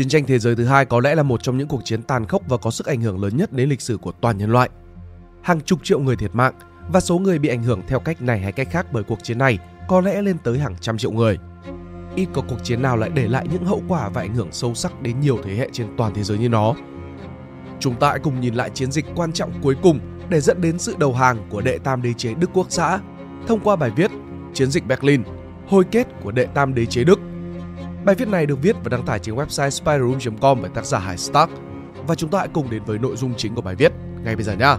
Chiến tranh thế giới thứ hai có lẽ là một trong những cuộc chiến tàn khốc và có sức ảnh hưởng lớn nhất đến lịch sử của toàn nhân loại. Hàng chục triệu người thiệt mạng và số người bị ảnh hưởng theo cách này hay cách khác bởi cuộc chiến này có lẽ lên tới hàng trăm triệu người. Ít có cuộc chiến nào lại để lại những hậu quả và ảnh hưởng sâu sắc đến nhiều thế hệ trên toàn thế giới như nó. Chúng ta hãy cùng nhìn lại chiến dịch quan trọng cuối cùng để dẫn đến sự đầu hàng của đệ tam đế chế Đức Quốc xã thông qua bài viết Chiến dịch Berlin, hồi kết của đệ tam đế chế Đức. Bài viết này được viết và đăng tải trên website spiderum.com bởi tác giả Hải Stark. Và chúng ta hãy cùng đến với nội dung chính của bài viết ngay bây giờ nhé.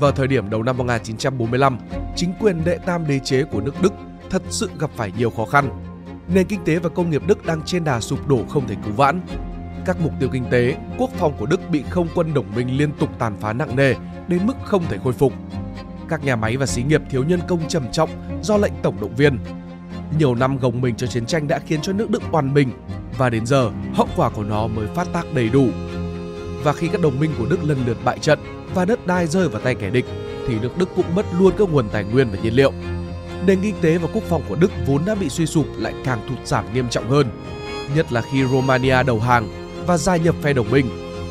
Vào thời điểm đầu năm 1945, chính quyền đệ tam đế chế của nước Đức thật sự gặp phải nhiều khó khăn. Nền kinh tế và công nghiệp Đức đang trên đà sụp đổ không thể cứu vãn. Các mục tiêu kinh tế, quốc phòng của Đức bị không quân đồng minh liên tục tàn phá nặng nề đến mức không thể khôi phục. Các nhà máy và xí nghiệp thiếu nhân công trầm trọng do lệnh tổng động viên. Nhiều năm gồng mình cho chiến tranh đã khiến cho nước Đức oằn mình và đến giờ hậu quả của nó mới phát tác đầy đủ. Và khi các đồng minh của Đức lần lượt bại trận và đất đai rơi vào tay kẻ địch thì nước Đức cũng mất luôn các nguồn tài nguyên và nhiên liệu. Nền kinh tế và quốc phòng của Đức vốn đã bị suy sụp lại càng thụt giảm nghiêm trọng hơn. Nhất là khi Romania đầu hàng và gia nhập phe đồng minh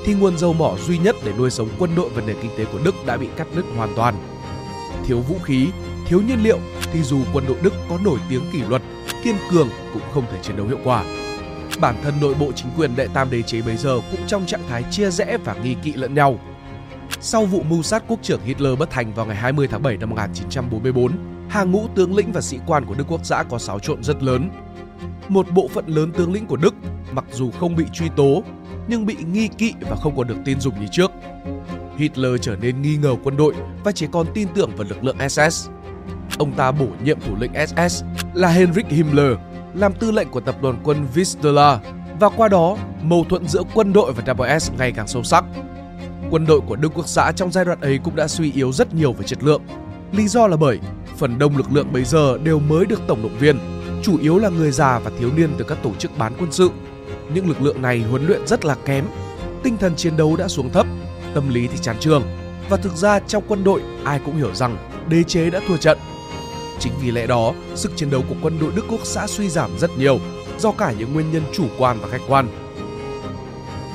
thì nguồn dầu mỏ duy nhất để nuôi sống quân đội và nền kinh tế của Đức đã bị cắt đứt hoàn toàn. Thiếu vũ khí, thiếu nhiên liệu thì dù quân đội Đức có nổi tiếng kỷ luật, kiên cường cũng không thể chiến đấu hiệu quả. Bản thân nội bộ chính quyền đệ tam đế chế bấy giờ cũng trong trạng thái chia rẽ và nghi kỵ lẫn nhau. Sau vụ mưu sát quốc trưởng Hitler bất thành vào ngày 20 tháng 7 năm 1944, hàng ngũ tướng lĩnh và sĩ quan của Đức Quốc xã có xáo trộn rất lớn. Một bộ phận lớn tướng lĩnh của Đức mặc dù không bị truy tố nhưng bị nghi kỵ và không còn được tin dùng như trước. Hitler trở nên nghi ngờ quân đội và chỉ còn tin tưởng vào lực lượng SS. Ông ta bổ nhiệm thủ lĩnh SS là Heinrich Himmler làm tư lệnh của tập đoàn quân Vistula, và qua đó mâu thuẫn giữa quân đội và WS ngày càng sâu sắc. Quân đội của Đức Quốc xã trong giai đoạn ấy cũng đã suy yếu rất nhiều về chất lượng. Lý do là bởi phần đông lực lượng bấy giờ đều mới được tổng động viên, chủ yếu là người già và thiếu niên từ các tổ chức bán quân sự. Những lực lượng này huấn luyện rất là kém, tinh thần chiến đấu đã xuống thấp, tâm lý thì chán chường. Và thực ra trong quân đội ai cũng hiểu rằng đế chế đã thua trận. Chính vì lẽ đó, sức chiến đấu của quân đội Đức Quốc xã suy giảm rất nhiều do cả những nguyên nhân chủ quan và khách quan.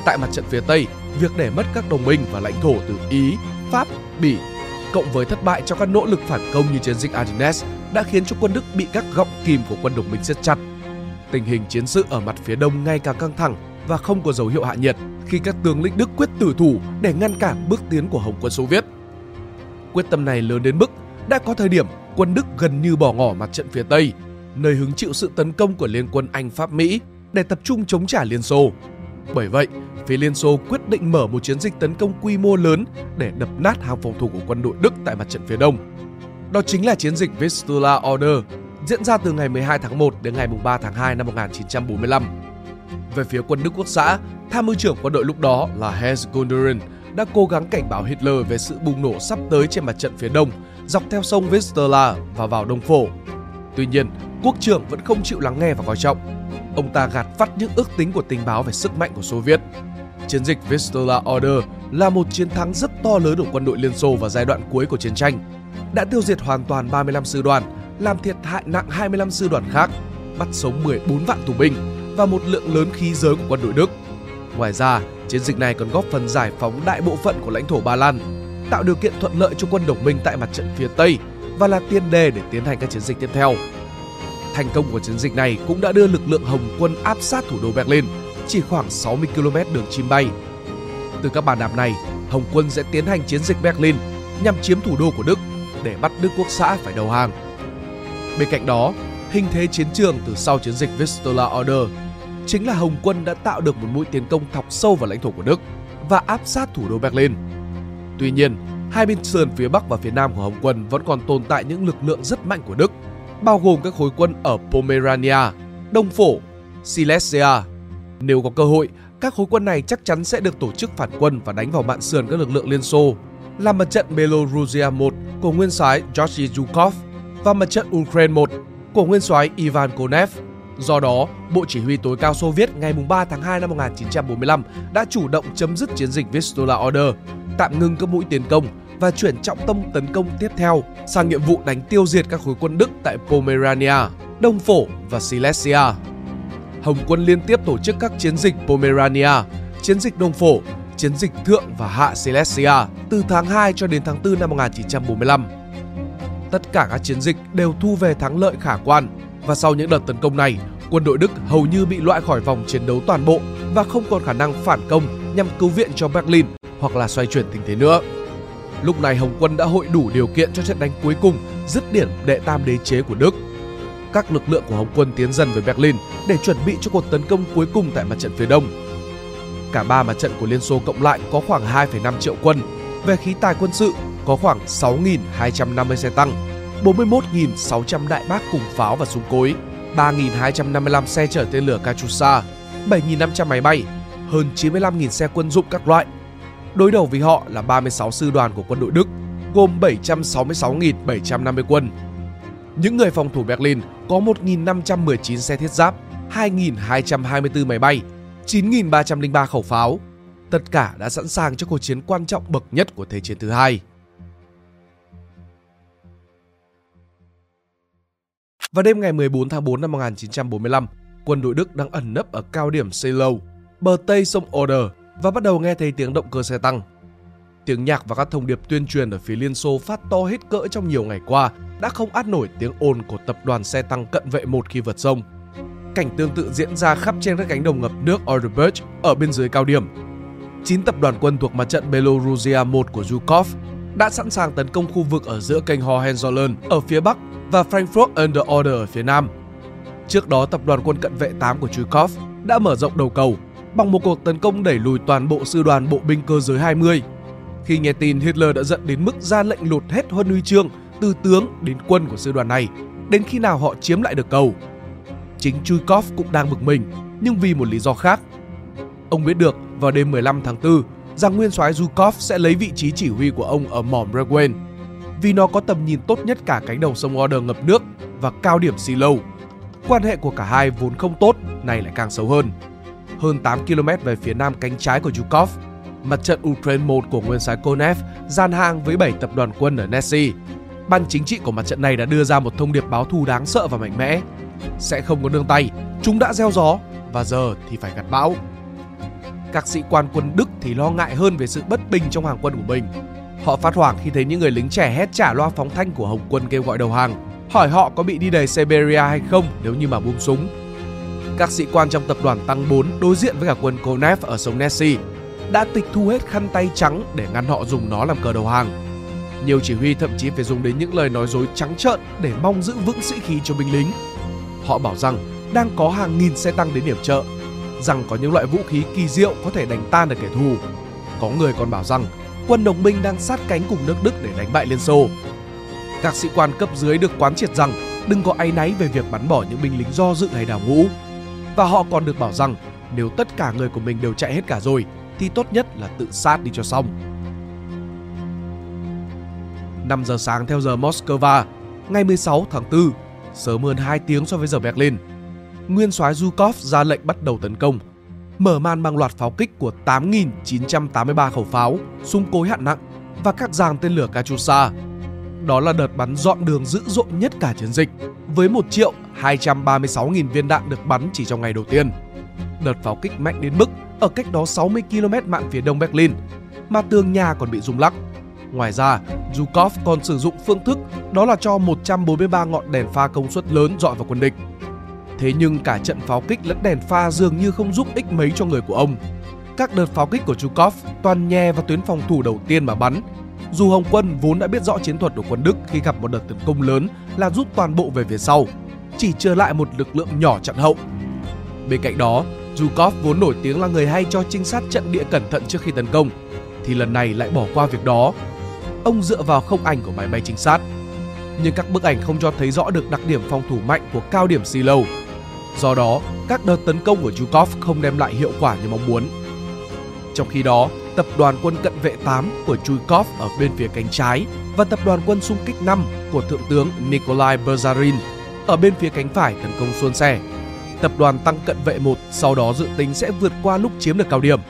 Tại mặt trận phía Tây, việc để mất các đồng minh và lãnh thổ từ Ý, Pháp, Bỉ cộng với thất bại trong các nỗ lực phản công như chiến dịch Ardennes đã khiến cho quân Đức bị các gọng kìm của quân đồng minh siết chặt. Tình hình chiến sự ở mặt phía Đông ngày càng căng thẳng và không có dấu hiệu hạ nhiệt khi các tướng lĩnh Đức quyết tử thủ để ngăn cản bước tiến của Hồng quân Xô Viết. Quyết tâm này lớn đến mức đã có thời điểm quân Đức gần như bỏ ngỏ mặt trận phía Tây, nơi hứng chịu sự tấn công của liên quân Anh, Pháp, Mỹ để tập trung chống trả Liên Xô. Bởi vậy, phía Liên Xô quyết định mở một chiến dịch tấn công quy mô lớn để đập nát hàng phòng thủ của quân đội Đức tại mặt trận phía Đông. Đó chính là chiến dịch Vistula Oder, diễn ra từ ngày 12 tháng 1 đến ngày 3 tháng 2 năm 1945. Về phía quân Đức Quốc xã, tham mưu trưởng quân đội lúc đó là Heinz Guderian đã cố gắng cảnh báo Hitler về sự bùng nổ sắp tới trên mặt trận phía Đông, dọc theo sông Vistula và vào Đông Phổ. Tuy nhiên, quốc trưởng vẫn không chịu lắng nghe và coi trọng. Ông ta gạt phắt những ước tính của tình báo về sức mạnh của Xô Viết. Chiến dịch Vistula Oder là một chiến thắng rất to lớn của quân đội Liên Xô vào giai đoạn cuối của chiến tranh, đã tiêu diệt hoàn toàn 35 sư đoàn, làm thiệt hại nặng 25 sư đoàn khác, bắt sống 14 vạn tù binh và một lượng lớn khí giới của quân đội Đức. Ngoài ra, chiến dịch này còn góp phần giải phóng đại bộ phận của lãnh thổ Ba Lan, tạo điều kiện thuận lợi cho quân đồng minh tại mặt trận phía Tây và là tiền đề để tiến hành các chiến dịch tiếp theo. Thành công của chiến dịch này cũng đã đưa lực lượng Hồng quân áp sát thủ đô Berlin, chỉ khoảng 60 km đường chim bay. Từ các bàn đạp này, Hồng quân sẽ tiến hành chiến dịch Berlin nhằm chiếm thủ đô của Đức để bắt Đức Quốc xã phải đầu hàng. Bên cạnh đó, hình thế chiến trường từ sau chiến dịch Vistula Oder chính là Hồng quân đã tạo được một mũi tiến công thọc sâu vào lãnh thổ của Đức và áp sát thủ đô Berlin. Tuy nhiên, hai bên sườn phía Bắc và phía Nam của Hồng quân vẫn còn tồn tại những lực lượng rất mạnh của Đức, bao gồm các khối quân ở Pomerania, Đông Phổ, Silesia. Nếu có cơ hội, các khối quân này chắc chắn sẽ được tổ chức phản quân và đánh vào mạn sườn các lực lượng Liên Xô, là mặt trận Belorussia 1 của nguyên soái Georgi Zhukov và mặt trận Ukraine 1 của nguyên soái Ivan Konev. Do đó, Bộ Chỉ huy tối cao Xô Viết ngày 3 tháng 2 năm 1945 đã chủ động chấm dứt chiến dịch Vistula Oder, tạm ngưng các mũi tiến công và chuyển trọng tâm tấn công tiếp theo sang nhiệm vụ đánh tiêu diệt các khối quân Đức tại Pomerania, Đông Phổ và Silesia. Hồng quân liên tiếp tổ chức các chiến dịch Pomerania, chiến dịch Đông Phổ, chiến dịch Thượng và Hạ Silesia từ tháng 2 cho đến tháng 4 năm 1945. Tất cả các chiến dịch đều thu về thắng lợi khả quan và sau những đợt tấn công này, quân đội Đức hầu như bị loại khỏi vòng chiến đấu toàn bộ và không còn khả năng phản công nhằm cứu viện cho Berlin hoặc là xoay chuyển tình thế nữa. Lúc này Hồng quân đã hội đủ điều kiện cho trận đánh cuối cùng dứt điểm đệ tam đế chế của Đức. Các lực lượng của Hồng quân tiến dần về Berlin để chuẩn bị cho cuộc tấn công cuối cùng tại mặt trận phía Đông. Cả ba mặt trận của Liên Xô cộng lại có khoảng 2,5 triệu quân, về khí tài quân sự có khoảng 6.250 xe tăng, 41.600 đại bác cùng pháo và súng cối, 3.255 xe chở tên lửa Katyusha, 7.500 máy bay, hơn 95.000 xe quân dụng các loại. Đối đầu với họ là 36 sư đoàn của quân đội Đức, gồm 766.750 quân. Những người phòng thủ Berlin có 1.519 xe thiết giáp, 2.224 máy bay, 9.303 khẩu pháo. Tất cả đã sẵn sàng cho cuộc chiến quan trọng bậc nhất của Thế chiến thứ hai. Vào đêm ngày 14 tháng 4 năm 1945, quân đội Đức đang ẩn nấp ở cao điểm Seelow, bờ tây sông Oder và bắt đầu nghe thấy tiếng động cơ xe tăng. Tiếng nhạc và các thông điệp tuyên truyền ở phía Liên Xô phát to hết cỡ trong nhiều ngày qua đã không át nổi tiếng ồn của tập đoàn xe tăng cận vệ một khi vượt sông. Cảnh tương tự diễn ra khắp trên các cánh đồng ngập nước Orderberg ở bên dưới cao điểm. 9 tập đoàn quân thuộc mặt trận Belorussia 1 của Zhukov đã sẵn sàng tấn công khu vực ở giữa kênh Hohenzollern ở phía bắc và Frankfurt under Oder ở phía nam. Trước đó, tập đoàn quân cận vệ 8 của Chuikov đã mở rộng đầu cầu bằng một cuộc tấn công đẩy lùi toàn bộ sư đoàn bộ binh cơ giới 20. Khi nghe tin, Hitler đã giận đến mức ra lệnh lột hết huân huy chương từ tướng đến quân của sư đoàn này đến khi nào họ chiếm lại được cầu. Chính Chuikov cũng đang bực mình, nhưng vì một lý do khác. Ông biết được vào đêm 15 tháng 4 rằng nguyên soái Zhukov sẽ lấy vị trí chỉ huy của ông ở mỏm Breguel, vì nó có tầm nhìn tốt nhất cả cánh đồng sông Oder ngập nước và cao điểm Seelow. Quan hệ của cả hai vốn không tốt, nay lại càng xấu hơn. Hơn 8 km về phía nam cánh trái của Zhukov, mặt trận Ukraine 1 của nguyên soái Konev dàn hàng với 7 tập đoàn quân ở Nessie. Ban chính trị của mặt trận này đã đưa ra một thông điệp báo thù đáng sợ và mạnh mẽ. Sẽ không có nương tay, chúng đã gieo gió và giờ thì phải gặt bão. Các sĩ quan quân Đức thì lo ngại hơn về sự bất bình trong hàng quân của mình. Họ phát hoảng khi thấy những người lính trẻ hét trả loa phóng thanh của Hồng quân kêu gọi đầu hàng, hỏi họ có bị đi đầy Siberia hay không nếu như mà buông súng. Các sĩ quan trong tập đoàn Tăng 4 đối diện với cả quân Konev ở sông Nessie đã tịch thu hết khăn tay trắng để ngăn họ dùng nó làm cờ đầu hàng. Nhiều chỉ huy thậm chí phải dùng đến những lời nói dối trắng trợn để mong giữ vững sĩ khí cho binh lính. Họ bảo rằng đang có hàng nghìn xe tăng đến điểm trợ, rằng có những loại vũ khí kỳ diệu có thể đánh tan được kẻ thù. Có người còn bảo rằng quân đồng minh đang sát cánh cùng nước Đức để đánh bại Liên Xô. Các sĩ quan cấp dưới được quán triệt rằng đừng có áy náy về việc bắn bỏ những binh lính do dự hay đào ngũ. Và họ còn được bảo rằng nếu tất cả người của mình đều chạy hết cả rồi thì tốt nhất là tự sát đi cho xong. 5 giờ sáng theo giờ Moscow, ngày 16 tháng 4, sớm hơn 2 tiếng so với giờ Berlin, nguyên soái Zhukov ra lệnh bắt đầu tấn công, mở màn bằng loạt pháo kích của 8.983 khẩu pháo, súng cối hạng nặng và các dàn tên lửa Katyusha. Đó là đợt bắn dọn đường dữ dội nhất cả chiến dịch, với 1.236.000 viên đạn được bắn chỉ trong ngày đầu tiên. Đợt pháo kích mạnh đến mức ở cách đó 60 km mạn phía đông Berlin, mà tường nhà còn bị rung lắc. Ngoài ra, Zhukov còn sử dụng phương thức đó là cho 143 ngọn đèn pha công suất lớn dọi vào quân địch. Thế nhưng cả trận pháo kích lẫn đèn pha dường như không giúp ích mấy cho người của ông. Các đợt pháo kích của Zhukov toàn nhè vào tuyến phòng thủ đầu tiên mà bắn. Dù Hồng quân vốn đã biết rõ chiến thuật của quân Đức khi gặp một đợt tấn công lớn là rút toàn bộ về phía sau, chỉ trở lại một lực lượng nhỏ chặn hậu. Bên cạnh đó, Zhukov vốn nổi tiếng là người hay cho trinh sát trận địa cẩn thận trước khi tấn công, thì lần này lại bỏ qua việc đó. Ông dựa vào không ảnh của máy bay trinh sát, nhưng các bức ảnh không cho thấy rõ được đặc điểm phòng thủ mạnh của cao điểm Seelow. Do đó, các đợt tấn công của Zhukov không đem lại hiệu quả như mong muốn. Trong khi đó, tập đoàn quân cận vệ 8 của Chuikov ở bên phía cánh trái và tập đoàn quân xung kích 5 của Thượng tướng Nikolai Berzarin ở bên phía cánh phải tấn công suôn sẻ. Tập đoàn tăng cận vệ 1 sau đó dự tính sẽ vượt qua lúc chiếm được cao điểm.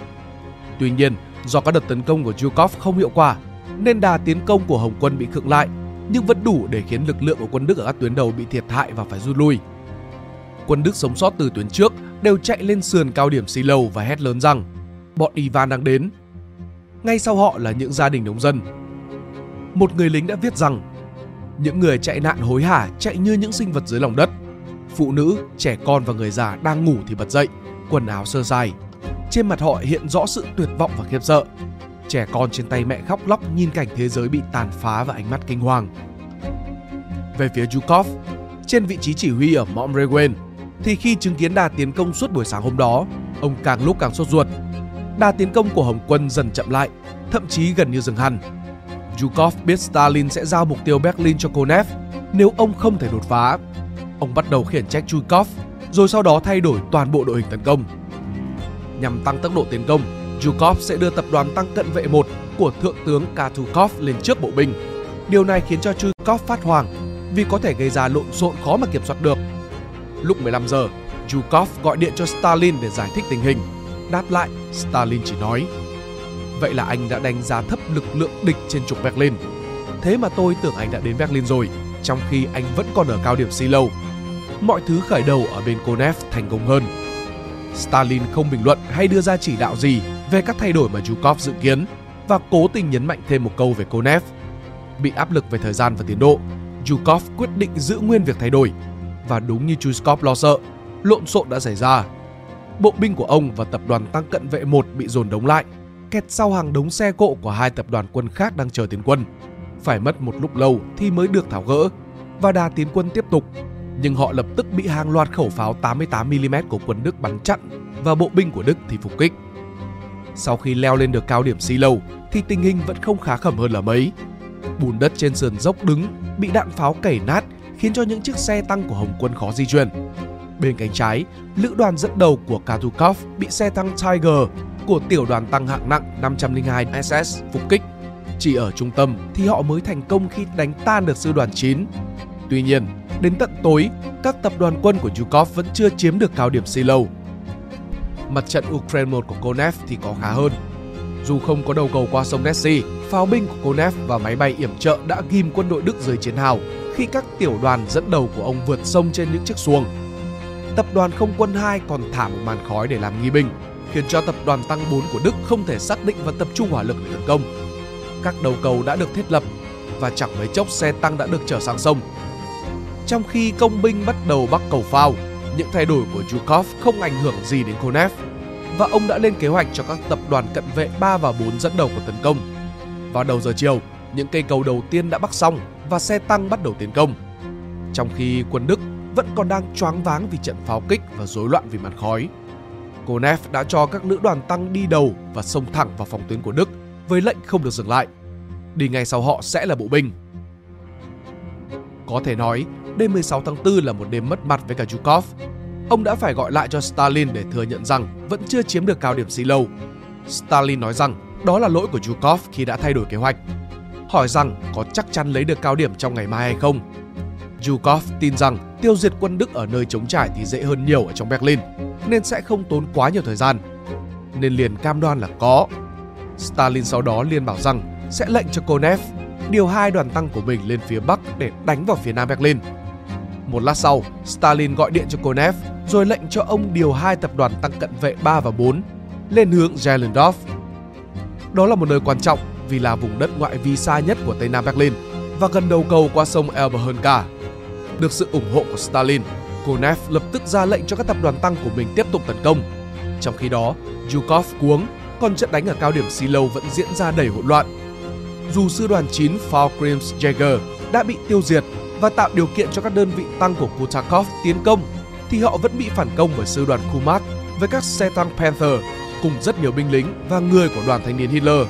Tuy nhiên, Do các đợt tấn công của Zhukov không hiệu quả nên đà tiến công của Hồng quân bị khựng lại, nhưng vẫn đủ để khiến lực lượng của quân Đức ở các tuyến đầu bị thiệt hại và phải rút lui. Quân Đức sống sót từ tuyến trước đều chạy lên sườn cao điểm Xi Lầu và hét lớn rằng bọn Ivan đang đến. Ngay sau họ là những gia đình nông dân. Một người lính đã viết rằng những người chạy nạn hối hả chạy như những sinh vật dưới lòng đất. Phụ nữ, trẻ con và người già đang ngủ thì bật dậy, quần áo sơ sài. Trên mặt họ hiện rõ sự tuyệt vọng và khiếp sợ. Trẻ con trên tay mẹ khóc lóc nhìn cảnh thế giới bị tàn phá và ánh mắt kinh hoàng. Về phía Zhukov, trên vị trí chỉ huy ở Momrewen, thì khi chứng kiến đà tiến công suốt buổi sáng hôm đó, ông càng lúc càng sốt ruột. Đà tiến công của Hồng quân dần chậm lại, thậm chí gần như dừng hẳn. Zhukov biết Stalin sẽ giao mục tiêu Berlin cho Konev nếu ông không thể đột phá. Ông bắt đầu khiển trách Chuikov, rồi sau đó thay đổi toàn bộ đội hình tấn công. Nhằm tăng tốc độ tiến công, Zhukov sẽ đưa tập đoàn tăng cận vệ 1 của Thượng tướng Katukov lên trước bộ binh. Điều này khiến cho Chuikov phát hoảng vì có thể gây ra lộn xộn khó mà kiểm soát được. Lúc 15 giờ, Zhukov gọi điện cho Stalin để giải thích tình hình. Đáp lại, Stalin chỉ nói: "Vậy là anh đã đánh giá thấp lực lượng địch trên trục Berlin. Thế mà tôi tưởng anh đã đến Berlin rồi, trong khi anh vẫn còn ở cao điểm Xi Lầu." Mọi thứ khởi đầu ở bên Konev thành công hơn. Stalin không bình luận hay đưa ra chỉ đạo gì về các thay đổi mà Zhukov dự kiến và cố tình nhấn mạnh thêm một câu về Konev. Bị áp lực về thời gian và tiến độ, Zhukov quyết định giữ nguyên việc thay đổi. Và đúng như Chuikov lo sợ, lộn xộn đã xảy ra. Bộ binh của ông và tập đoàn tăng cận vệ 1 bị dồn đống lại, kẹt sau hàng đống xe cộ của hai tập đoàn quân khác đang chờ tiến quân. Phải mất một lúc lâu thì mới được tháo gỡ và đà tiến quân tiếp tục. Nhưng họ lập tức bị hàng loạt khẩu pháo 88mm của quân Đức bắn chặn và bộ binh của Đức thì phục kích. Sau khi leo lên được cao điểm Xi Lầu thì tình hình vẫn không khá khẩm hơn là mấy. Bùn đất trên sườn dốc đứng bị đạn pháo cày nát, khiến cho những chiếc xe tăng của Hồng quân khó di chuyển. Bên cánh trái, lữ đoàn dẫn đầu của Katukov bị xe tăng Tiger của tiểu đoàn tăng hạng nặng 502 SS phục kích. Chỉ ở trung tâm thì họ mới thành công khi đánh tan được sư đoàn 9. Tuy nhiên, đến tận tối, các tập đoàn quân của Zhukov vẫn chưa chiếm được cao điểm Xi Lầu. Mặt trận Ukraine 1 của Konev thì có khá hơn. Dù không có đầu cầu qua sông Nesi, pháo binh của Konev và máy bay yểm trợ đã ghim quân đội Đức dưới chiến hào khi các tiểu đoàn dẫn đầu của ông vượt sông trên những chiếc xuồng. Tập đoàn không quân 2 còn thả một màn khói để làm nghi binh, khiến cho tập đoàn tăng 4 của Đức không thể xác định và tập trung hỏa lực để tấn công. Các đầu cầu đã được thiết lập và chẳng mấy chốc xe tăng đã được chở sang sông. Trong khi công binh bắt đầu bắc cầu phao, những thay đổi của Zhukov không ảnh hưởng gì đến Konev và ông đã lên kế hoạch cho các tập đoàn cận vệ 3 và 4 dẫn đầu của tấn công. Vào đầu giờ chiều, những cây cầu đầu tiên đã bắc xong và xe tăng bắt đầu tiến công. Trong khi quân Đức vẫn còn đang choáng váng vì trận pháo kích và rối loạn vì màn khói, Konev đã cho các lữ đoàn tăng đi đầu và xông thẳng vào phòng tuyến của Đức với lệnh không được dừng lại. Đi ngay sau họ sẽ là bộ binh. Có thể nói, đêm 16 tháng 4 là một đêm mất mặt với cả Zhukov. Ông đã phải gọi lại cho Stalin để thừa nhận rằng vẫn chưa chiếm được cao điểm Xi Lầu. Stalin nói rằng đó là lỗi của Zhukov khi đã thay đổi kế hoạch, hỏi rằng có chắc chắn lấy được cao điểm trong ngày mai hay không. Zhukov tin rằng tiêu diệt quân Đức ở nơi trống trải thì dễ hơn nhiều ở trong Berlin, nên sẽ không tốn quá nhiều thời gian, nên liền cam đoan là có. Stalin sau đó liền bảo rằng sẽ lệnh cho Konev điều 2 đoàn tăng của mình lên phía Bắc để đánh vào phía Nam Berlin. Một lát sau, Stalin gọi điện cho Konev rồi lệnh cho ông điều 2 tập đoàn tăng cận vệ 3 và 4 lên hướng Zehlendorf. Đó là một nơi quan trọng vì là vùng đất ngoại vi xa nhất của Tây Nam Berlin và gần đầu cầu qua sông Elbe-Hunka. Được sự ủng hộ của Stalin, Konev lập tức ra lệnh cho các tập đoàn tăng của mình tiếp tục tấn công. Trong khi đó, Zhukov cuống, còn trận đánh ở cao điểm Xi Lầu vẫn diễn ra đầy hỗn loạn. Dù sư đoàn 9 Fallschirmjäger đã bị tiêu diệt và tạo điều kiện cho các đơn vị tăng của Kutakov tiến công, thì họ vẫn bị phản công bởi sư đoàn Kumag với các xe tăng Panther cùng rất nhiều binh lính và người của đoàn thanh niên Hitler.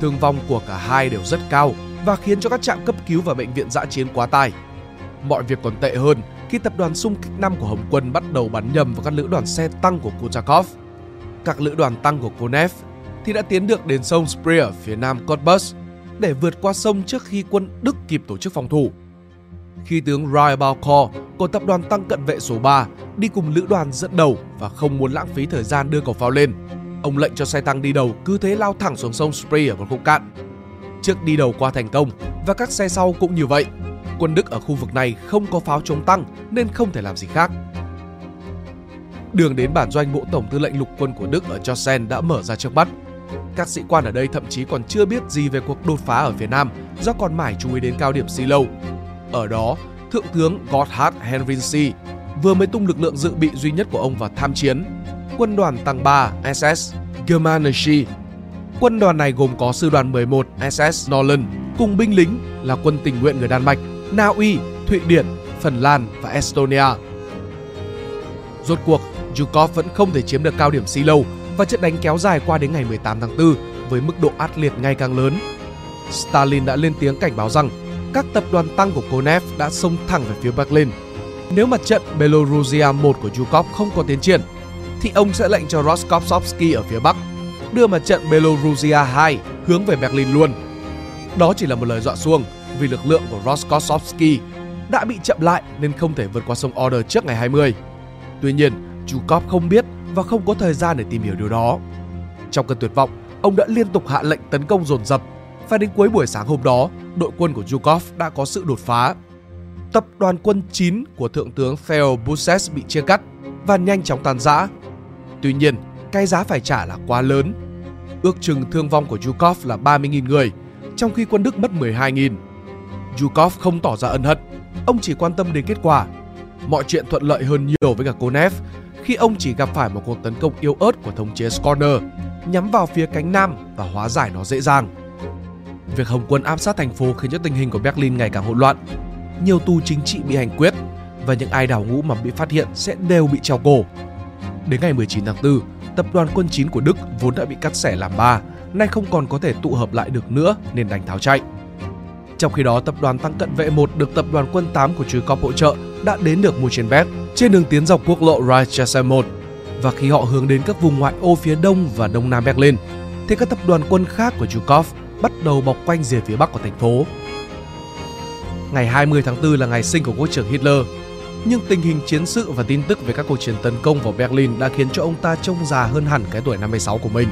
Thương vong của cả hai đều rất cao và khiến cho các trạm cấp cứu và bệnh viện dã chiến quá tải. Mọi việc còn tệ hơn khi tập đoàn xung kích 5 của Hồng quân bắt đầu bắn nhầm vào các lữ đoàn xe tăng của Kutakov. Các lữ đoàn tăng của Konev thì đã tiến được đến sông Spree phía nam Cottbus để vượt qua sông trước khi quân Đức kịp tổ chức phòng thủ. Khi tướng Rybalko của tập đoàn tăng cận vệ số 3 đi cùng lữ đoàn dẫn đầu và không muốn lãng phí thời gian đưa cầu pháo lên, Ông lệnh cho xe tăng đi đầu cứ thế lao thẳng xuống sông Spree ở một khúc cạn. Chiếc đi đầu qua thành công và các xe sau cũng như vậy. Quân Đức ở khu vực này không có pháo chống tăng nên không thể làm gì khác. Đường đến bản doanh bộ tổng tư lệnh lục quân của Đức ở Chosen đã mở ra trước mắt. Các sĩ quan ở đây thậm chí còn chưa biết gì về cuộc đột phá ở phía Nam do còn mải chú ý đến cao điểm Shiloh. Ở đó, Thượng tướng Gotthard Heinrici vừa mới tung lực lượng dự bị duy nhất của ông vào tham chiến, quân đoàn tăng 3 SS Germanische. Quân đoàn này gồm có sư đoàn 11 SS Norland cùng binh lính là quân tình nguyện người Đan Mạch, Na Uy, Thụy Điển, Phần Lan và Estonia. Rốt cuộc, Zhukov vẫn không thể chiếm được cao điểm Shiloh và trận đánh kéo dài qua đến ngày 18 tháng 4 với mức độ ác liệt ngày càng lớn. Stalin đã lên tiếng cảnh báo rằng các tập đoàn tăng của Konev đã xông thẳng về phía Berlin. Nếu mặt trận Belorussia 1 của Zhukov không có tiến triển, thì ông sẽ lệnh cho Roskopsovsky ở phía Bắc đưa mặt trận Belorussia 2 hướng về Berlin luôn. Đó chỉ là một lời dọa xuông vì lực lượng của Roskopsovsky đã bị chậm lại nên không thể vượt qua sông Oder trước ngày 20. Tuy nhiên, Zhukov không biết và không có thời gian để tìm hiểu điều đó. Trong cơn tuyệt vọng, ông đã liên tục hạ lệnh tấn công dồn dập và đến cuối buổi sáng hôm đó, đội quân của Zhukov đã có sự đột phá. Tập đoàn quân 9 của Thượng tướng Theo Busse bị chia cắt và nhanh chóng tan rã. Tuy nhiên, cái giá phải trả là quá lớn. Ước chừng thương vong của Zhukov là 30.000 người, trong khi quân Đức mất 12.000. Zhukov không tỏ ra ân hận, ông chỉ quan tâm đến kết quả. Mọi chuyện thuận lợi hơn nhiều với cả Konev khi ông chỉ gặp phải một cuộc tấn công yếu ớt của thống chế Shterner nhắm vào phía cánh Nam và hóa giải nó dễ dàng. Việc Hồng quân áp sát thành phố khiến cho tình hình của Berlin ngày càng hỗn loạn. Nhiều tù chính trị bị hành quyết và những ai đào ngũ mà bị phát hiện sẽ đều bị treo cổ. Đến ngày 19 tháng 4, tập đoàn quân 9 của Đức vốn đã bị cắt xẻ làm ba, nay không còn có thể tụ hợp lại được nữa nên đành tháo chạy. Trong khi đó, tập đoàn tăng cận vệ 1 được tập đoàn quân 8 của Chuikov hỗ trợ đã đến được Muchenberg trên đường tiến dọc quốc lộ Reichsstraße 1, và khi họ hướng đến các vùng ngoại ô phía đông và đông nam Berlin thì các tập đoàn quân khác của Zhukov bắt đầu bọc quanh rìa phía bắc của thành phố. Ngày 20 tháng 4 là ngày sinh của quốc trưởng Hitler, nhưng tình hình chiến sự và tin tức về các cuộc chiến tấn công vào Berlin đã khiến cho ông ta trông già hơn hẳn cái tuổi 56 của mình.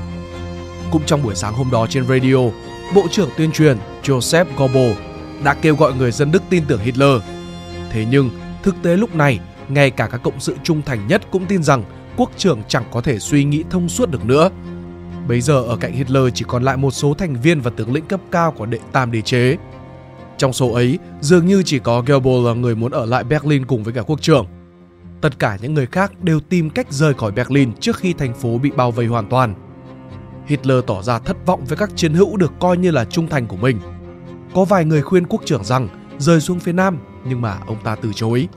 Cũng trong buổi sáng hôm đó trên radio, Bộ trưởng tuyên truyền Joseph Goebbels đã kêu gọi người dân Đức tin tưởng Hitler. Thế nhưng, thực tế lúc này, ngay cả các cộng sự trung thành nhất cũng tin rằng quốc trưởng chẳng có thể suy nghĩ thông suốt được nữa. Bấy giờ ở cạnh Hitler chỉ còn lại một số thành viên và tướng lĩnh cấp cao của đệ tam đế chế. Trong số ấy, dường như chỉ có Goebbels là người muốn ở lại Berlin cùng với cả quốc trưởng. Tất cả những người khác đều tìm cách rời khỏi Berlin trước khi thành phố bị bao vây hoàn toàn. Hitler tỏ ra thất vọng với các chiến hữu được coi như là trung thành của mình. Có vài người khuyên quốc trưởng rằng rời xuống phía Nam, nhưng mà ông ta từ chối.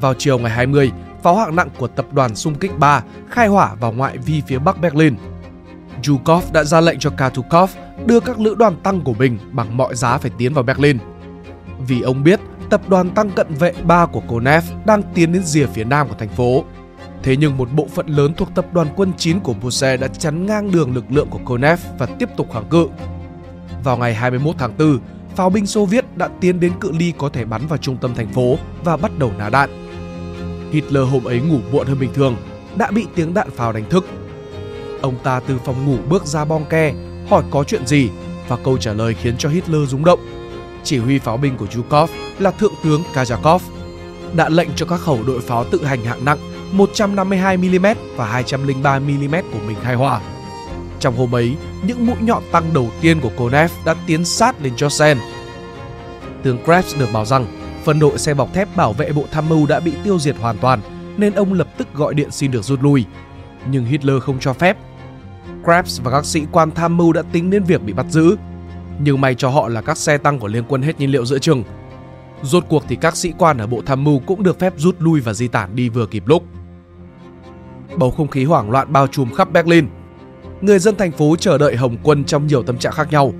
Vào chiều ngày 20, pháo hạng nặng của tập đoàn xung kích 3 khai hỏa vào ngoại vi phía bắc Berlin. Zhukov đã ra lệnh cho Katukov đưa các lữ đoàn tăng của mình bằng mọi giá phải tiến vào Berlin. Vì ông biết tập đoàn tăng cận vệ 3 của Konev đang tiến đến rìa phía nam của thành phố. Thế nhưng một bộ phận lớn thuộc tập đoàn quân 9 của Busse đã chắn ngang đường lực lượng của Konev và tiếp tục kháng cự. Vào ngày 21 tháng 4, pháo binh Xô Viết đã tiến đến cự ly có thể bắn vào trung tâm thành phố và bắt đầu nã đạn. Hitler hôm ấy ngủ muộn hơn bình thường, đã bị tiếng đạn pháo đánh thức. Ông ta từ phòng ngủ bước ra bong ke, hỏi có chuyện gì và câu trả lời khiến cho Hitler rúng động. Chỉ huy pháo binh của Zhukov là Thượng tướng Kazakov đã lệnh cho các khẩu đội pháo tự hành hạng nặng 152mm và 203mm của mình khai hỏa. Trong hôm ấy, những mũi nhọn tăng đầu tiên của Konev đã tiến sát lên Chosen. Tướng Krebs được báo rằng phân đội xe bọc thép bảo vệ bộ tham mưu đã bị tiêu diệt hoàn toàn nên ông lập tức gọi điện xin được rút lui. Nhưng Hitler không cho phép. Krebs và các sĩ quan tham mưu đã tính đến việc bị bắt giữ, nhưng may cho họ là các xe tăng của liên quân hết nhiên liệu giữa chừng. Rốt cuộc thì các sĩ quan ở bộ tham mưu cũng được phép rút lui và di tản đi vừa kịp lúc. Bầu không khí hoảng loạn bao trùm khắp Berlin. Người dân thành phố chờ đợi Hồng quân trong nhiều tâm trạng khác nhau.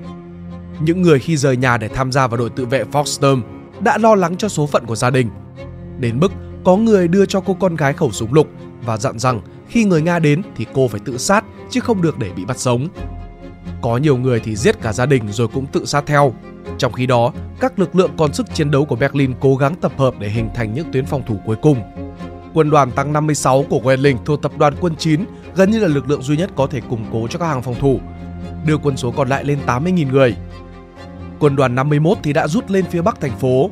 Những người khi rời nhà để tham gia vào đội tự vệ Volkssturm đã lo lắng cho số phận của gia đình, đến mức có người đưa cho cô con gái khẩu súng lục và dặn rằng khi người Nga đến thì cô phải tự sát chứ không được để bị bắt sống. Có nhiều người thì giết cả gia đình rồi cũng tự sát theo. Trong khi đó, các lực lượng còn sức chiến đấu của Berlin cố gắng tập hợp để hình thành những tuyến phòng thủ cuối cùng. Quân đoàn tăng 56 của Weidling thuộc tập đoàn quân 9 gần như là lực lượng duy nhất có thể củng cố cho các hàng phòng thủ, đưa quân số còn lại lên 80.000 người. Quân đoàn 51 thì đã rút lên phía bắc thành phố.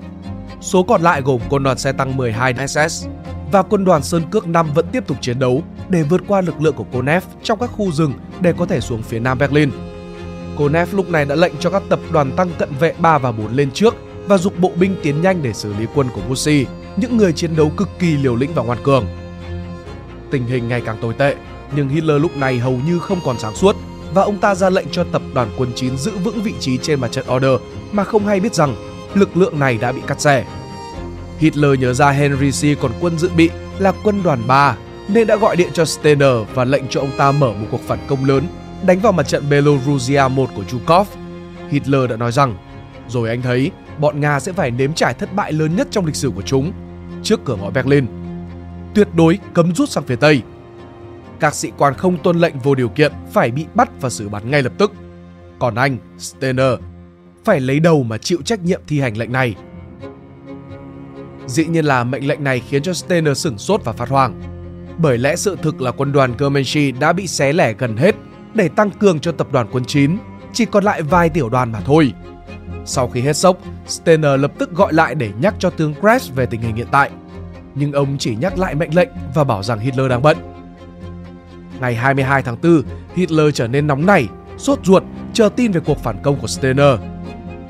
Số còn lại gồm quân đoàn xe tăng 12 SS và quân đoàn Sơn Cước 5 vẫn tiếp tục chiến đấu để vượt qua lực lượng của Konev trong các khu rừng để có thể xuống phía nam Berlin. Konev lúc này đã lệnh cho các tập đoàn tăng cận vệ 3 và 4 lên trước và giục bộ binh tiến nhanh để xử lý quân của Busse, những người chiến đấu cực kỳ liều lĩnh và ngoan cường. Tình hình ngày càng tồi tệ, nhưng Hitler lúc này hầu như không còn sáng suốt và ông ta ra lệnh cho tập đoàn quân 9 giữ vững vị trí trên mặt trận Oder mà không hay biết rằng lực lượng này đã bị cắt xẻ. Hitler nhớ ra Heinrici còn quân dự bị là quân đoàn 3 nên đã gọi điện cho Steiner và lệnh cho ông ta mở một cuộc phản công lớn đánh vào mặt trận Belorussia 1 của Chuikov. Hitler đã nói rằng, rồi anh thấy bọn Nga sẽ phải nếm trải thất bại lớn nhất trong lịch sử của chúng trước cửa ngõ Berlin. Tuyệt đối cấm rút sang phía Tây. Các sĩ quan không tuân lệnh vô điều kiện phải bị bắt và xử bắn ngay lập tức. Còn anh, Steiner, phải lấy đầu mà chịu trách nhiệm thi hành lệnh này. Dĩ nhiên là mệnh lệnh này khiến cho Steiner sửng sốt và phát hoảng, bởi lẽ sự thực là quân đoàn Kermenshi đã bị xé lẻ gần hết để tăng cường cho tập đoàn quân 9, chỉ còn lại vài tiểu đoàn mà thôi. Sau khi hết sốc, Steiner lập tức gọi lại để nhắc cho tướng Krebs về tình hình hiện tại, nhưng ông chỉ nhắc lại mệnh lệnh và bảo rằng Hitler đang bận. Ngày 22 tháng 4, Hitler trở nên nóng nảy, sốt ruột, chờ tin về cuộc phản công của Steiner.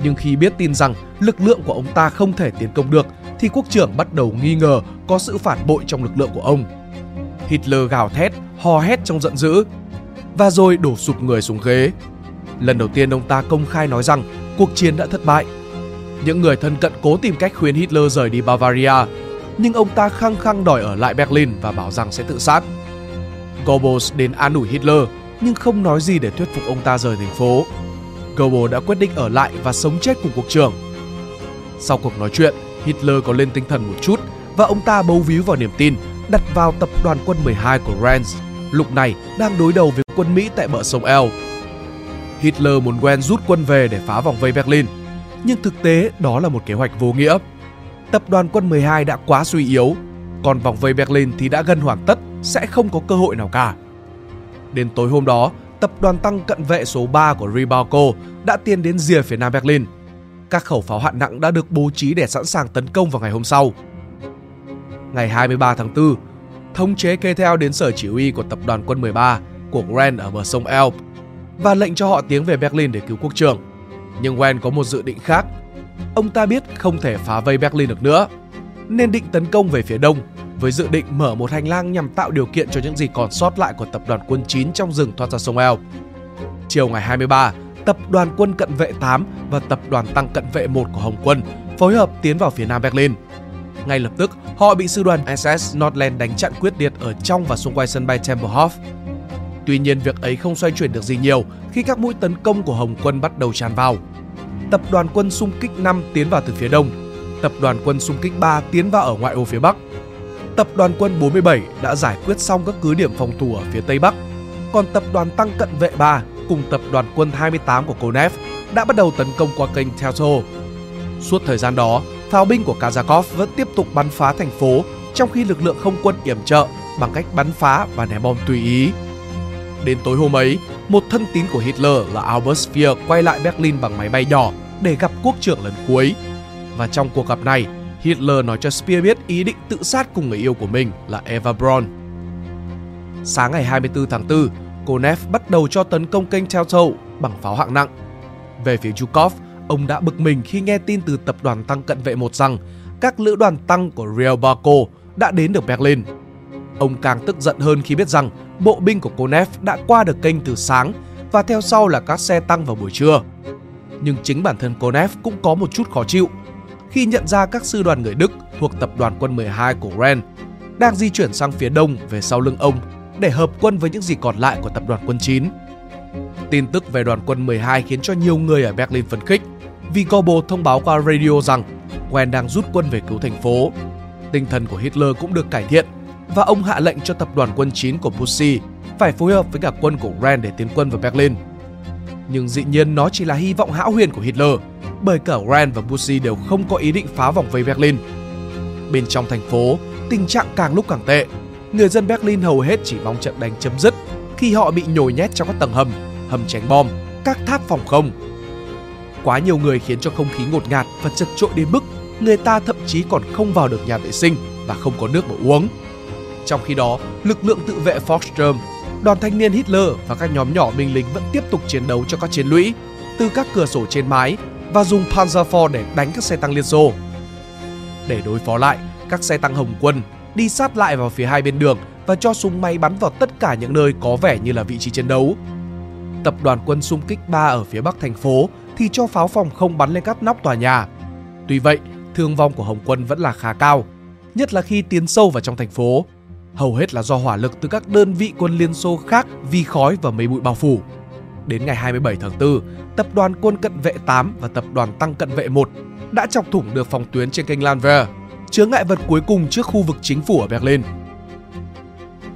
Nhưng khi biết tin rằng lực lượng của ông ta không thể tiến công được, thì quốc trưởng bắt đầu nghi ngờ có sự phản bội trong lực lượng của ông. Hitler gào thét, hò hét trong giận dữ, và rồi đổ sụp người xuống ghế. Lần đầu tiên ông ta công khai nói rằng cuộc chiến đã thất bại. Những người thân cận cố tìm cách khuyên Hitler rời đi Bavaria, nhưng ông ta khăng khăng đòi ở lại Berlin và bảo rằng sẽ tự sát. Goebbels đến an ủi Hitler nhưng không nói gì để thuyết phục ông ta rời thành phố. Goebbels đã quyết định ở lại và sống chết cùng cuộc trưởng. Sau cuộc nói chuyện, Hitler có lên tinh thần một chút và ông ta bấu víu vào niềm tin đặt vào tập đoàn quân 12 của Renz, lúc này đang đối đầu với quân Mỹ tại bờ sông Elbe. Hitler muốn Wenck rút quân về để phá vòng vây Berlin, nhưng thực tế đó là một kế hoạch vô nghĩa. Tập đoàn quân 12 đã quá suy yếu, còn vòng vây Berlin thì đã gần hoàn tất, sẽ không có cơ hội nào cả. Đến tối hôm đó, tập đoàn tăng cận vệ số 3 của Rybalko đã tiến đến rìa phía nam Berlin. Các khẩu pháo hạng nặng đã được bố trí để sẵn sàng tấn công vào ngày hôm sau. Ngày 23 tháng 4, thống chế Keitel đến sở chỉ huy của tập đoàn quân 13 của Renz ở bờ sông Elbe và lệnh cho họ tiến về Berlin để cứu quốc trưởng. Nhưng Wenck có một dự định khác. Ông ta biết không thể phá vây Berlin được nữa, nên định tấn công về phía đông với dự định mở một hành lang nhằm tạo điều kiện cho những gì còn sót lại của tập đoàn quân 9 trong rừng thoát ra sông Elbe. Chiều ngày 23, tập đoàn quân cận vệ 8 và tập đoàn tăng cận vệ 1 của Hồng quân phối hợp tiến vào phía nam Berlin. Ngay lập tức, họ bị sư đoàn SS Nordland đánh chặn quyết liệt ở trong và xung quanh sân bay Tempelhof. Tuy nhiên, việc ấy không xoay chuyển được gì nhiều khi các mũi tấn công của Hồng quân bắt đầu tràn vào. Tập đoàn quân xung kích 5 tiến vào từ phía đông, tập đoàn quân xung kích 3 tiến vào ở ngoại ô phía bắc. Tập đoàn quân 47 đã giải quyết xong các cứ điểm phòng thủ ở phía tây bắc, còn tập đoàn tăng cận vệ 3 cùng tập đoàn quân 28 của Konev đã bắt đầu tấn công qua kênh Teltow. Suốt thời gian đó, pháo binh của Kazakov vẫn tiếp tục bắn phá thành phố trong khi lực lượng không quân yểm trợ bằng cách bắn phá và ném bom tùy ý. Đến tối hôm ấy, một thân tín của Hitler là Albert Speer quay lại Berlin bằng máy bay nhỏ để gặp quốc trưởng lần cuối. Và trong cuộc gặp này, Hitler nói cho Speer biết ý định tự sát cùng người yêu của mình là Eva Braun. Sáng ngày 24 tháng 4, Konev bắt đầu cho tấn công kênh Teltow bằng pháo hạng nặng. Về phía Zhukov, ông đã bực mình khi nghe tin từ tập đoàn tăng cận vệ 1 rằng các lữ đoàn tăng của Rybalko đã đến được Berlin. Ông càng tức giận hơn khi biết rằng bộ binh của Konev đã qua được kênh từ sáng và theo sau là các xe tăng vào buổi trưa. Nhưng chính bản thân Konev cũng có một chút khó chịu khi nhận ra các sư đoàn người Đức thuộc tập đoàn quân 12 của Renz đang di chuyển sang phía đông về sau lưng ông để hợp quân với những gì còn lại của tập đoàn quân 9. Tin tức về đoàn quân 12 khiến cho nhiều người ở Berlin phấn khích vì Goebbels thông báo qua radio rằng Wenck đang rút quân về cứu thành phố. Tinh thần của Hitler cũng được cải thiện và ông hạ lệnh cho tập đoàn quân 9 của Busse phải phối hợp với cả quân của Renz để tiến quân vào Berlin. Nhưng dĩ nhiên nó chỉ là hy vọng hão huyền của Hitler, bởi cả Renz và Busse đều không có ý định phá vòng vây Berlin. Bên trong thành phố, tình trạng càng lúc càng tệ. Người dân Berlin hầu hết chỉ mong trận đánh chấm dứt khi họ bị nhồi nhét trong các tầng hầm, hầm tránh bom, các tháp phòng không. Quá nhiều người khiến cho không khí ngột ngạt và chật chội đến mức người ta thậm chí còn không vào được nhà vệ sinh và không có nước mà uống. Trong khi đó, lực lượng tự vệ Volkssturm, đoàn thanh niên Hitler và các nhóm nhỏ binh lính vẫn tiếp tục chiến đấu cho các chiến lũy từ các cửa sổ trên mái và dùng Panzerfaust để đánh các xe tăng Liên Xô. Để đối phó lại, các xe tăng Hồng quân đi sát lại vào phía hai bên đường và cho súng máy bắn vào tất cả những nơi có vẻ như là vị trí chiến đấu. Tập đoàn quân xung kích 3 ở phía bắc thành phố thì cho pháo phòng không bắn lên các nóc tòa nhà. Tuy vậy, thương vong của Hồng quân vẫn là khá cao, nhất là khi tiến sâu vào trong thành phố. Hầu hết là do hỏa lực từ các đơn vị quân Liên Xô khác vi khói và mây bụi bao phủ. Đến ngày 27 tháng 4, tập đoàn quân cận vệ 8 và tập đoàn tăng cận vệ 1 đã chọc thủng được phòng tuyến trên kênh Landwehr, chướng ngại vật cuối cùng trước khu vực chính phủ ở Berlin.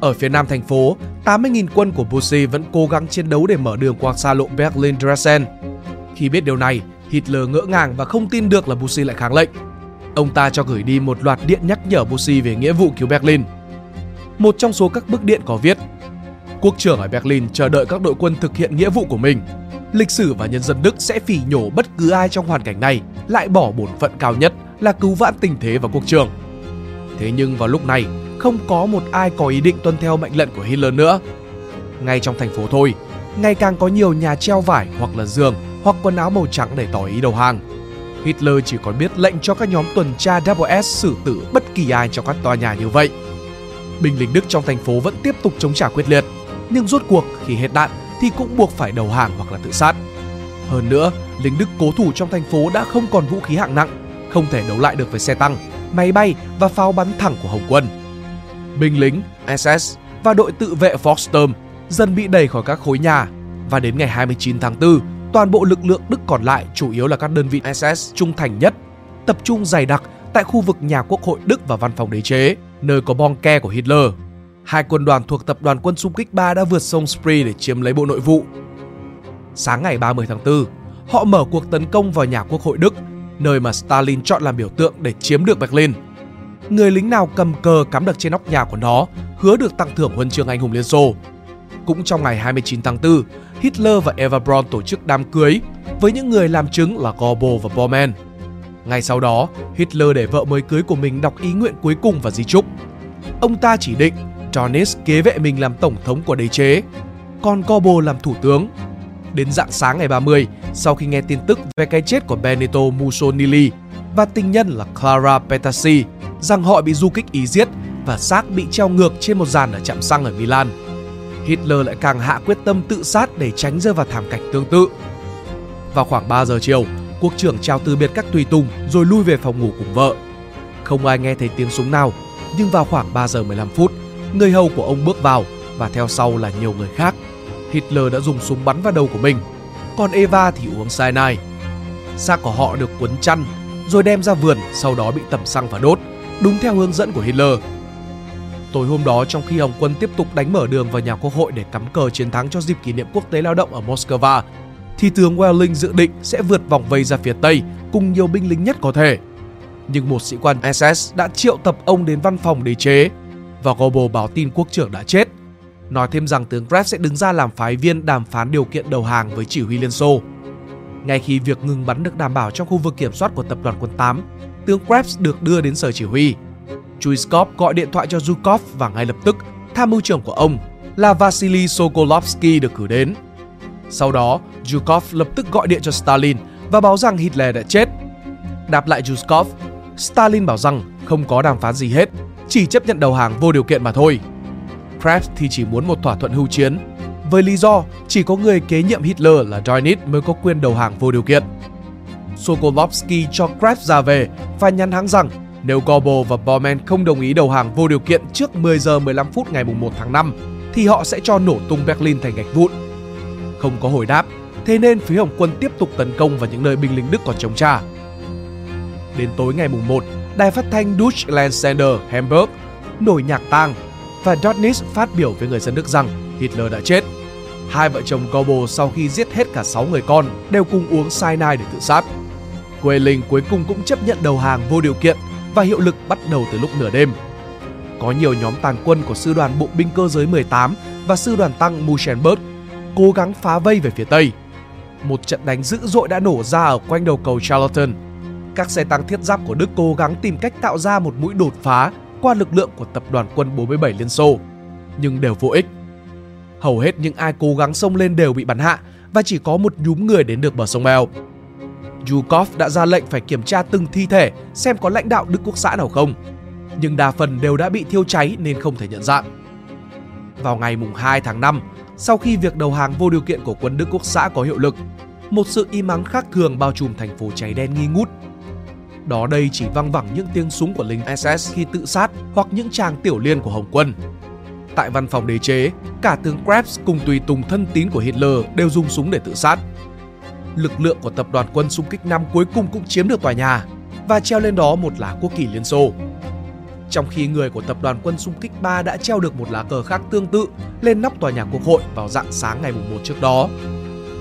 Ở phía nam thành phố, 80.000 quân của Busse vẫn cố gắng chiến đấu để mở đường qua xa lộ Berlin-Dresden. Khi biết điều này, Hitler ngỡ ngàng và không tin được là Busse lại kháng lệnh. Ông ta cho gửi đi một loạt điện nhắc nhở Busse về nghĩa vụ cứu Berlin. Một trong số các bức điện có viết: Quốc trưởng ở Berlin chờ đợi các đội quân thực hiện nghĩa vụ của mình. Lịch sử và nhân dân Đức sẽ phỉ nhổ bất cứ ai trong hoàn cảnh này lại bỏ bổn phận cao nhất là cứu vãn tình thế và quốc trường. Thế nhưng vào lúc này, không có một ai có ý định tuân theo mệnh lệnh của Hitler nữa. Ngay trong thành phố thôi, ngày càng có nhiều nhà treo vải hoặc là giường hoặc quần áo màu trắng để tỏ ý đầu hàng. Hitler chỉ còn biết lệnh cho các nhóm tuần tra SS xử tử bất kỳ ai trong các tòa nhà như vậy. Binh lính Đức trong thành phố vẫn tiếp tục chống trả quyết liệt, nhưng rốt cuộc khi hết đạn thì cũng buộc phải đầu hàng hoặc là tự sát. Hơn nữa, lính Đức cố thủ trong thành phố đã không còn vũ khí hạng nặng, không thể đấu lại được với xe tăng, máy bay và pháo bắn thẳng của Hồng quân. Binh lính, SS và đội tự vệ Volkssturm dần bị đẩy khỏi các khối nhà, và đến ngày 29 tháng 4, toàn bộ lực lượng Đức còn lại, chủ yếu là các đơn vị SS trung thành nhất, tập trung dày đặc tại khu vực nhà Quốc hội Đức và văn phòng đế chế, nơi có bong ke của Hitler. Hai quân đoàn thuộc tập đoàn quân xung kích 3 đã vượt sông Spree để chiếm lấy bộ nội vụ. Sáng ngày 30 tháng 4, họ mở cuộc tấn công vào nhà Quốc hội Đức, nơi mà Stalin chọn làm biểu tượng để chiếm được Berlin. Người lính nào cầm cờ cắm được trên nóc nhà của nó hứa được tặng thưởng huân chương anh hùng Liên Xô. Cũng trong ngày 29 tháng 4, Hitler và Eva Braun tổ chức đám cưới với những người làm chứng là Goebbels và Bormann. Ngay sau đó, Hitler để vợ mới cưới của mình đọc ý nguyện cuối cùng và di chúc. Ông ta chỉ định Dönitz kế vệ mình làm tổng thống của đế chế, còn Goebbels làm thủ tướng. Đến rạng sáng ngày 30, sau khi nghe tin tức về cái chết của Benito Mussolini và tình nhân là Clara Petacci, rằng họ bị du kích Ý giết và xác bị treo ngược trên một dàn ở trạm xăng ở Milan, Hitler lại càng hạ quyết tâm tự sát để tránh rơi vào thảm cảnh tương tự. Vào khoảng 3 giờ chiều, quốc trưởng chào từ biệt các tùy tùng rồi lui về phòng ngủ cùng vợ. Không ai nghe thấy tiếng súng nào, nhưng vào khoảng 3 giờ 15 phút, người hầu của ông bước vào và theo sau là nhiều người khác. Hitler đã dùng súng bắn vào đầu của mình, còn Eva thì uống cyanide. Xác của họ được quấn chăn rồi đem ra vườn, sau đó bị tẩm xăng và đốt, đúng theo hướng dẫn của Hitler. Tối hôm đó, trong khi Hồng quân tiếp tục đánh mở đường vào nhà Quốc hội để cắm cờ chiến thắng cho dịp kỷ niệm quốc tế lao động ở Moscow, thì tướng Weidling dự định sẽ vượt vòng vây ra phía tây cùng nhiều binh lính nhất có thể. Nhưng một sĩ quan SS đã triệu tập ông đến văn phòng đế chế và Goebbels báo tin quốc trưởng đã chết, nói thêm rằng tướng Krebs sẽ đứng ra làm phái viên đàm phán điều kiện đầu hàng với chỉ huy Liên Xô. Ngay khi việc ngừng bắn được đảm bảo trong khu vực kiểm soát của tập đoàn quân 8, tướng Krebs được đưa đến sở chỉ huy. Chuikov gọi điện thoại cho Zhukov và ngay lập tức tham mưu trưởng của ông là Vasily Sokolovsky được cử đến. Sau đó, Zhukov lập tức gọi điện cho Stalin và báo rằng Hitler đã chết. Đáp lại Zhukov, Stalin bảo rằng không có đàm phán gì hết, chỉ chấp nhận đầu hàng vô điều kiện mà thôi. Krebs thì chỉ muốn một thỏa thuận hưu chiến, với lý do chỉ có người kế nhiệm Hitler là Dönitz mới có quyền đầu hàng vô điều kiện. Sokolovsky cho Krebs ra về và nhắn hắn rằng nếu Goebbels và Bormann không đồng ý đầu hàng vô điều kiện trước 10 giờ 15 phút ngày 1 tháng 5 thì họ sẽ cho nổ tung Berlin thành gạch vụn. Không có hồi đáp, thế nên phía Hồng quân tiếp tục tấn công vào những nơi binh lính Đức còn chống trả. Đến tối ngày 1, đài phát thanh Deutschland Sender Hamburg nổi nhạc tang và Dönitz phát biểu với người dân Đức rằng Hitler đã chết. Hai vợ chồng Goebbels sau khi giết hết cả 6 người con đều cùng uống cyanide để tự sát. Weidling cuối cùng cũng chấp nhận đầu hàng vô điều kiện và hiệu lực bắt đầu từ lúc nửa đêm. có nhiều nhóm tàn quân của sư đoàn bộ binh cơ giới 18 và sư đoàn tăng Muschenberg cố gắng phá vây về phía Tây. Một trận đánh dữ dội đã nổ ra ở quanh đầu cầu Charlton. Các xe tăng thiết giáp của Đức cố gắng tìm cách tạo ra một mũi đột phá qua lực lượng của tập đoàn quân 47 Liên Xô, nhưng đều vô ích. Hầu hết những ai cố gắng xông lên đều bị bắn hạ và chỉ có một nhúm người đến được bờ sông Bèo. Zhukov đã ra lệnh phải kiểm tra từng thi thể xem có lãnh đạo Đức Quốc xã nào không, nhưng đa phần đều đã bị thiêu cháy nên không thể nhận dạng. Vào ngày 2 tháng 5, sau khi việc đầu hàng vô điều kiện của quân Đức Quốc xã có hiệu lực, một sự im ắng khác thường bao trùm thành phố cháy đen nghi ngút. Đó đây chỉ văng vẳng những tiếng súng của lính SS khi tự sát hoặc những tràng tiểu liên của Hồng quân. Tại văn phòng đế chế, cả tướng Krebs cùng tùy tùng thân tín của Hitler đều dùng súng để tự sát. Lực lượng của tập đoàn quân xung kích 5 cuối cùng cũng chiếm được tòa nhà và treo lên đó một lá quốc kỳ Liên Xô. Trong khi người của tập đoàn quân xung kích 3 đã treo được một lá cờ khác tương tự lên nóc tòa nhà Quốc hội vào rạng sáng ngày 1 trước đó.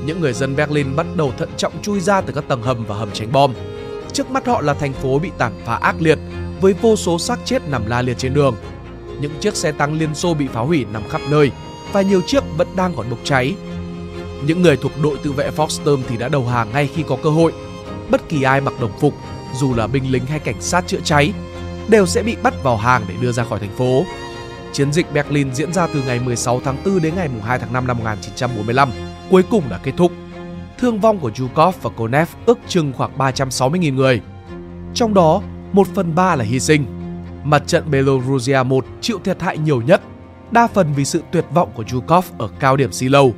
Những người dân Berlin bắt đầu thận trọng chui ra từ các tầng hầm và hầm tránh bom. Trước mắt họ là thành phố bị tàn phá ác liệt với vô số xác chết nằm la liệt trên đường. Những chiếc xe tăng Liên Xô bị phá hủy nằm khắp nơi và nhiều chiếc vẫn đang còn bốc cháy. Những người thuộc đội tự vệ Forsturm thì đã đầu hàng ngay khi có cơ hội. Bất kỳ ai mặc đồng phục, dù là binh lính hay cảnh sát chữa cháy, đều sẽ bị bắt vào hàng để đưa ra khỏi thành phố. Chiến dịch Berlin diễn ra từ ngày 16 tháng 4 đến ngày 2 tháng 5 năm 1945, cuối cùng đã kết thúc. Thương vong của Zhukov và Konev ước chừng khoảng 360.000 người. Trong đó, 1/3 là hy sinh. Mặt trận Belorussia 1 chịu thiệt hại nhiều nhất, đa phần vì sự tuyệt vọng của Zhukov ở cao điểm Silow.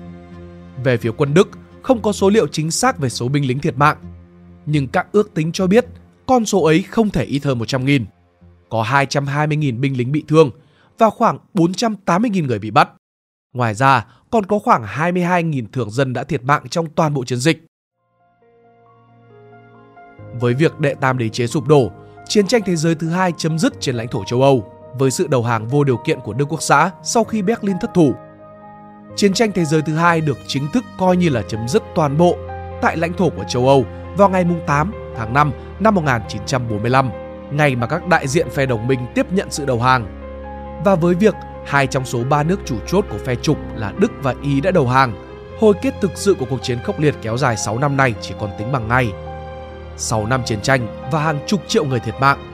Về phía quân Đức, không có số liệu chính xác về số binh lính thiệt mạng, nhưng các ước tính cho biết con số ấy không thể ít hơn 100.000. Có 220.000 binh lính bị thương và khoảng 480.000 người bị bắt. Ngoài ra, còn có khoảng 22.000 thường dân đã thiệt mạng trong toàn bộ chiến dịch. Với việc đệ tam đế chế sụp đổ, chiến tranh thế giới thứ hai chấm dứt trên lãnh thổ châu Âu với sự đầu hàng vô điều kiện của Đức Quốc xã sau khi Berlin thất thủ. Chiến tranh thế giới thứ hai được chính thức coi như là chấm dứt toàn bộ tại lãnh thổ của châu Âu vào ngày 8 tháng 5 năm 1945, ngày mà các đại diện phe đồng minh tiếp nhận sự đầu hàng. Và với việc hai trong số 3 nước chủ chốt của phe trục là Đức và Ý đã đầu hàng, hồi kết thực sự của cuộc chiến khốc liệt kéo dài 6 năm nay chỉ còn tính bằng ngày. 6 năm chiến tranh và hàng chục triệu người thiệt mạng,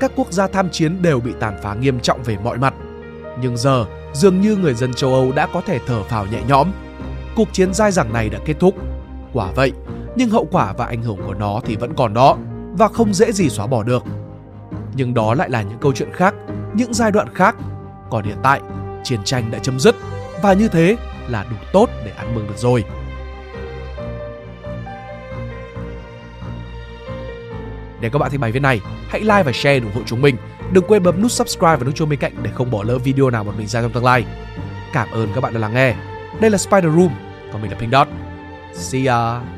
các quốc gia tham chiến đều bị tàn phá nghiêm trọng về mọi mặt. Nhưng giờ, dường như người dân châu Âu đã có thể thở phào nhẹ nhõm. Cuộc chiến dai dẳng này đã kết thúc. Quả vậy, nhưng hậu quả và ảnh hưởng của nó thì vẫn còn đó và không dễ gì xóa bỏ được. Nhưng đó lại là những câu chuyện khác, những giai đoạn khác. Còn hiện tại, chiến tranh đã chấm dứt và như thế là đủ tốt để ăn mừng được rồi. Nếu các bạn thích bài viết này, hãy like và share ủng hộ chúng mình. Đừng quên bấm nút subscribe và nút chuông bên cạnh để không bỏ lỡ video nào mà mình ra trong tương lai. Cảm ơn các bạn đã lắng nghe. Đây là Spiderum, còn mình là Pink Dot. See ya!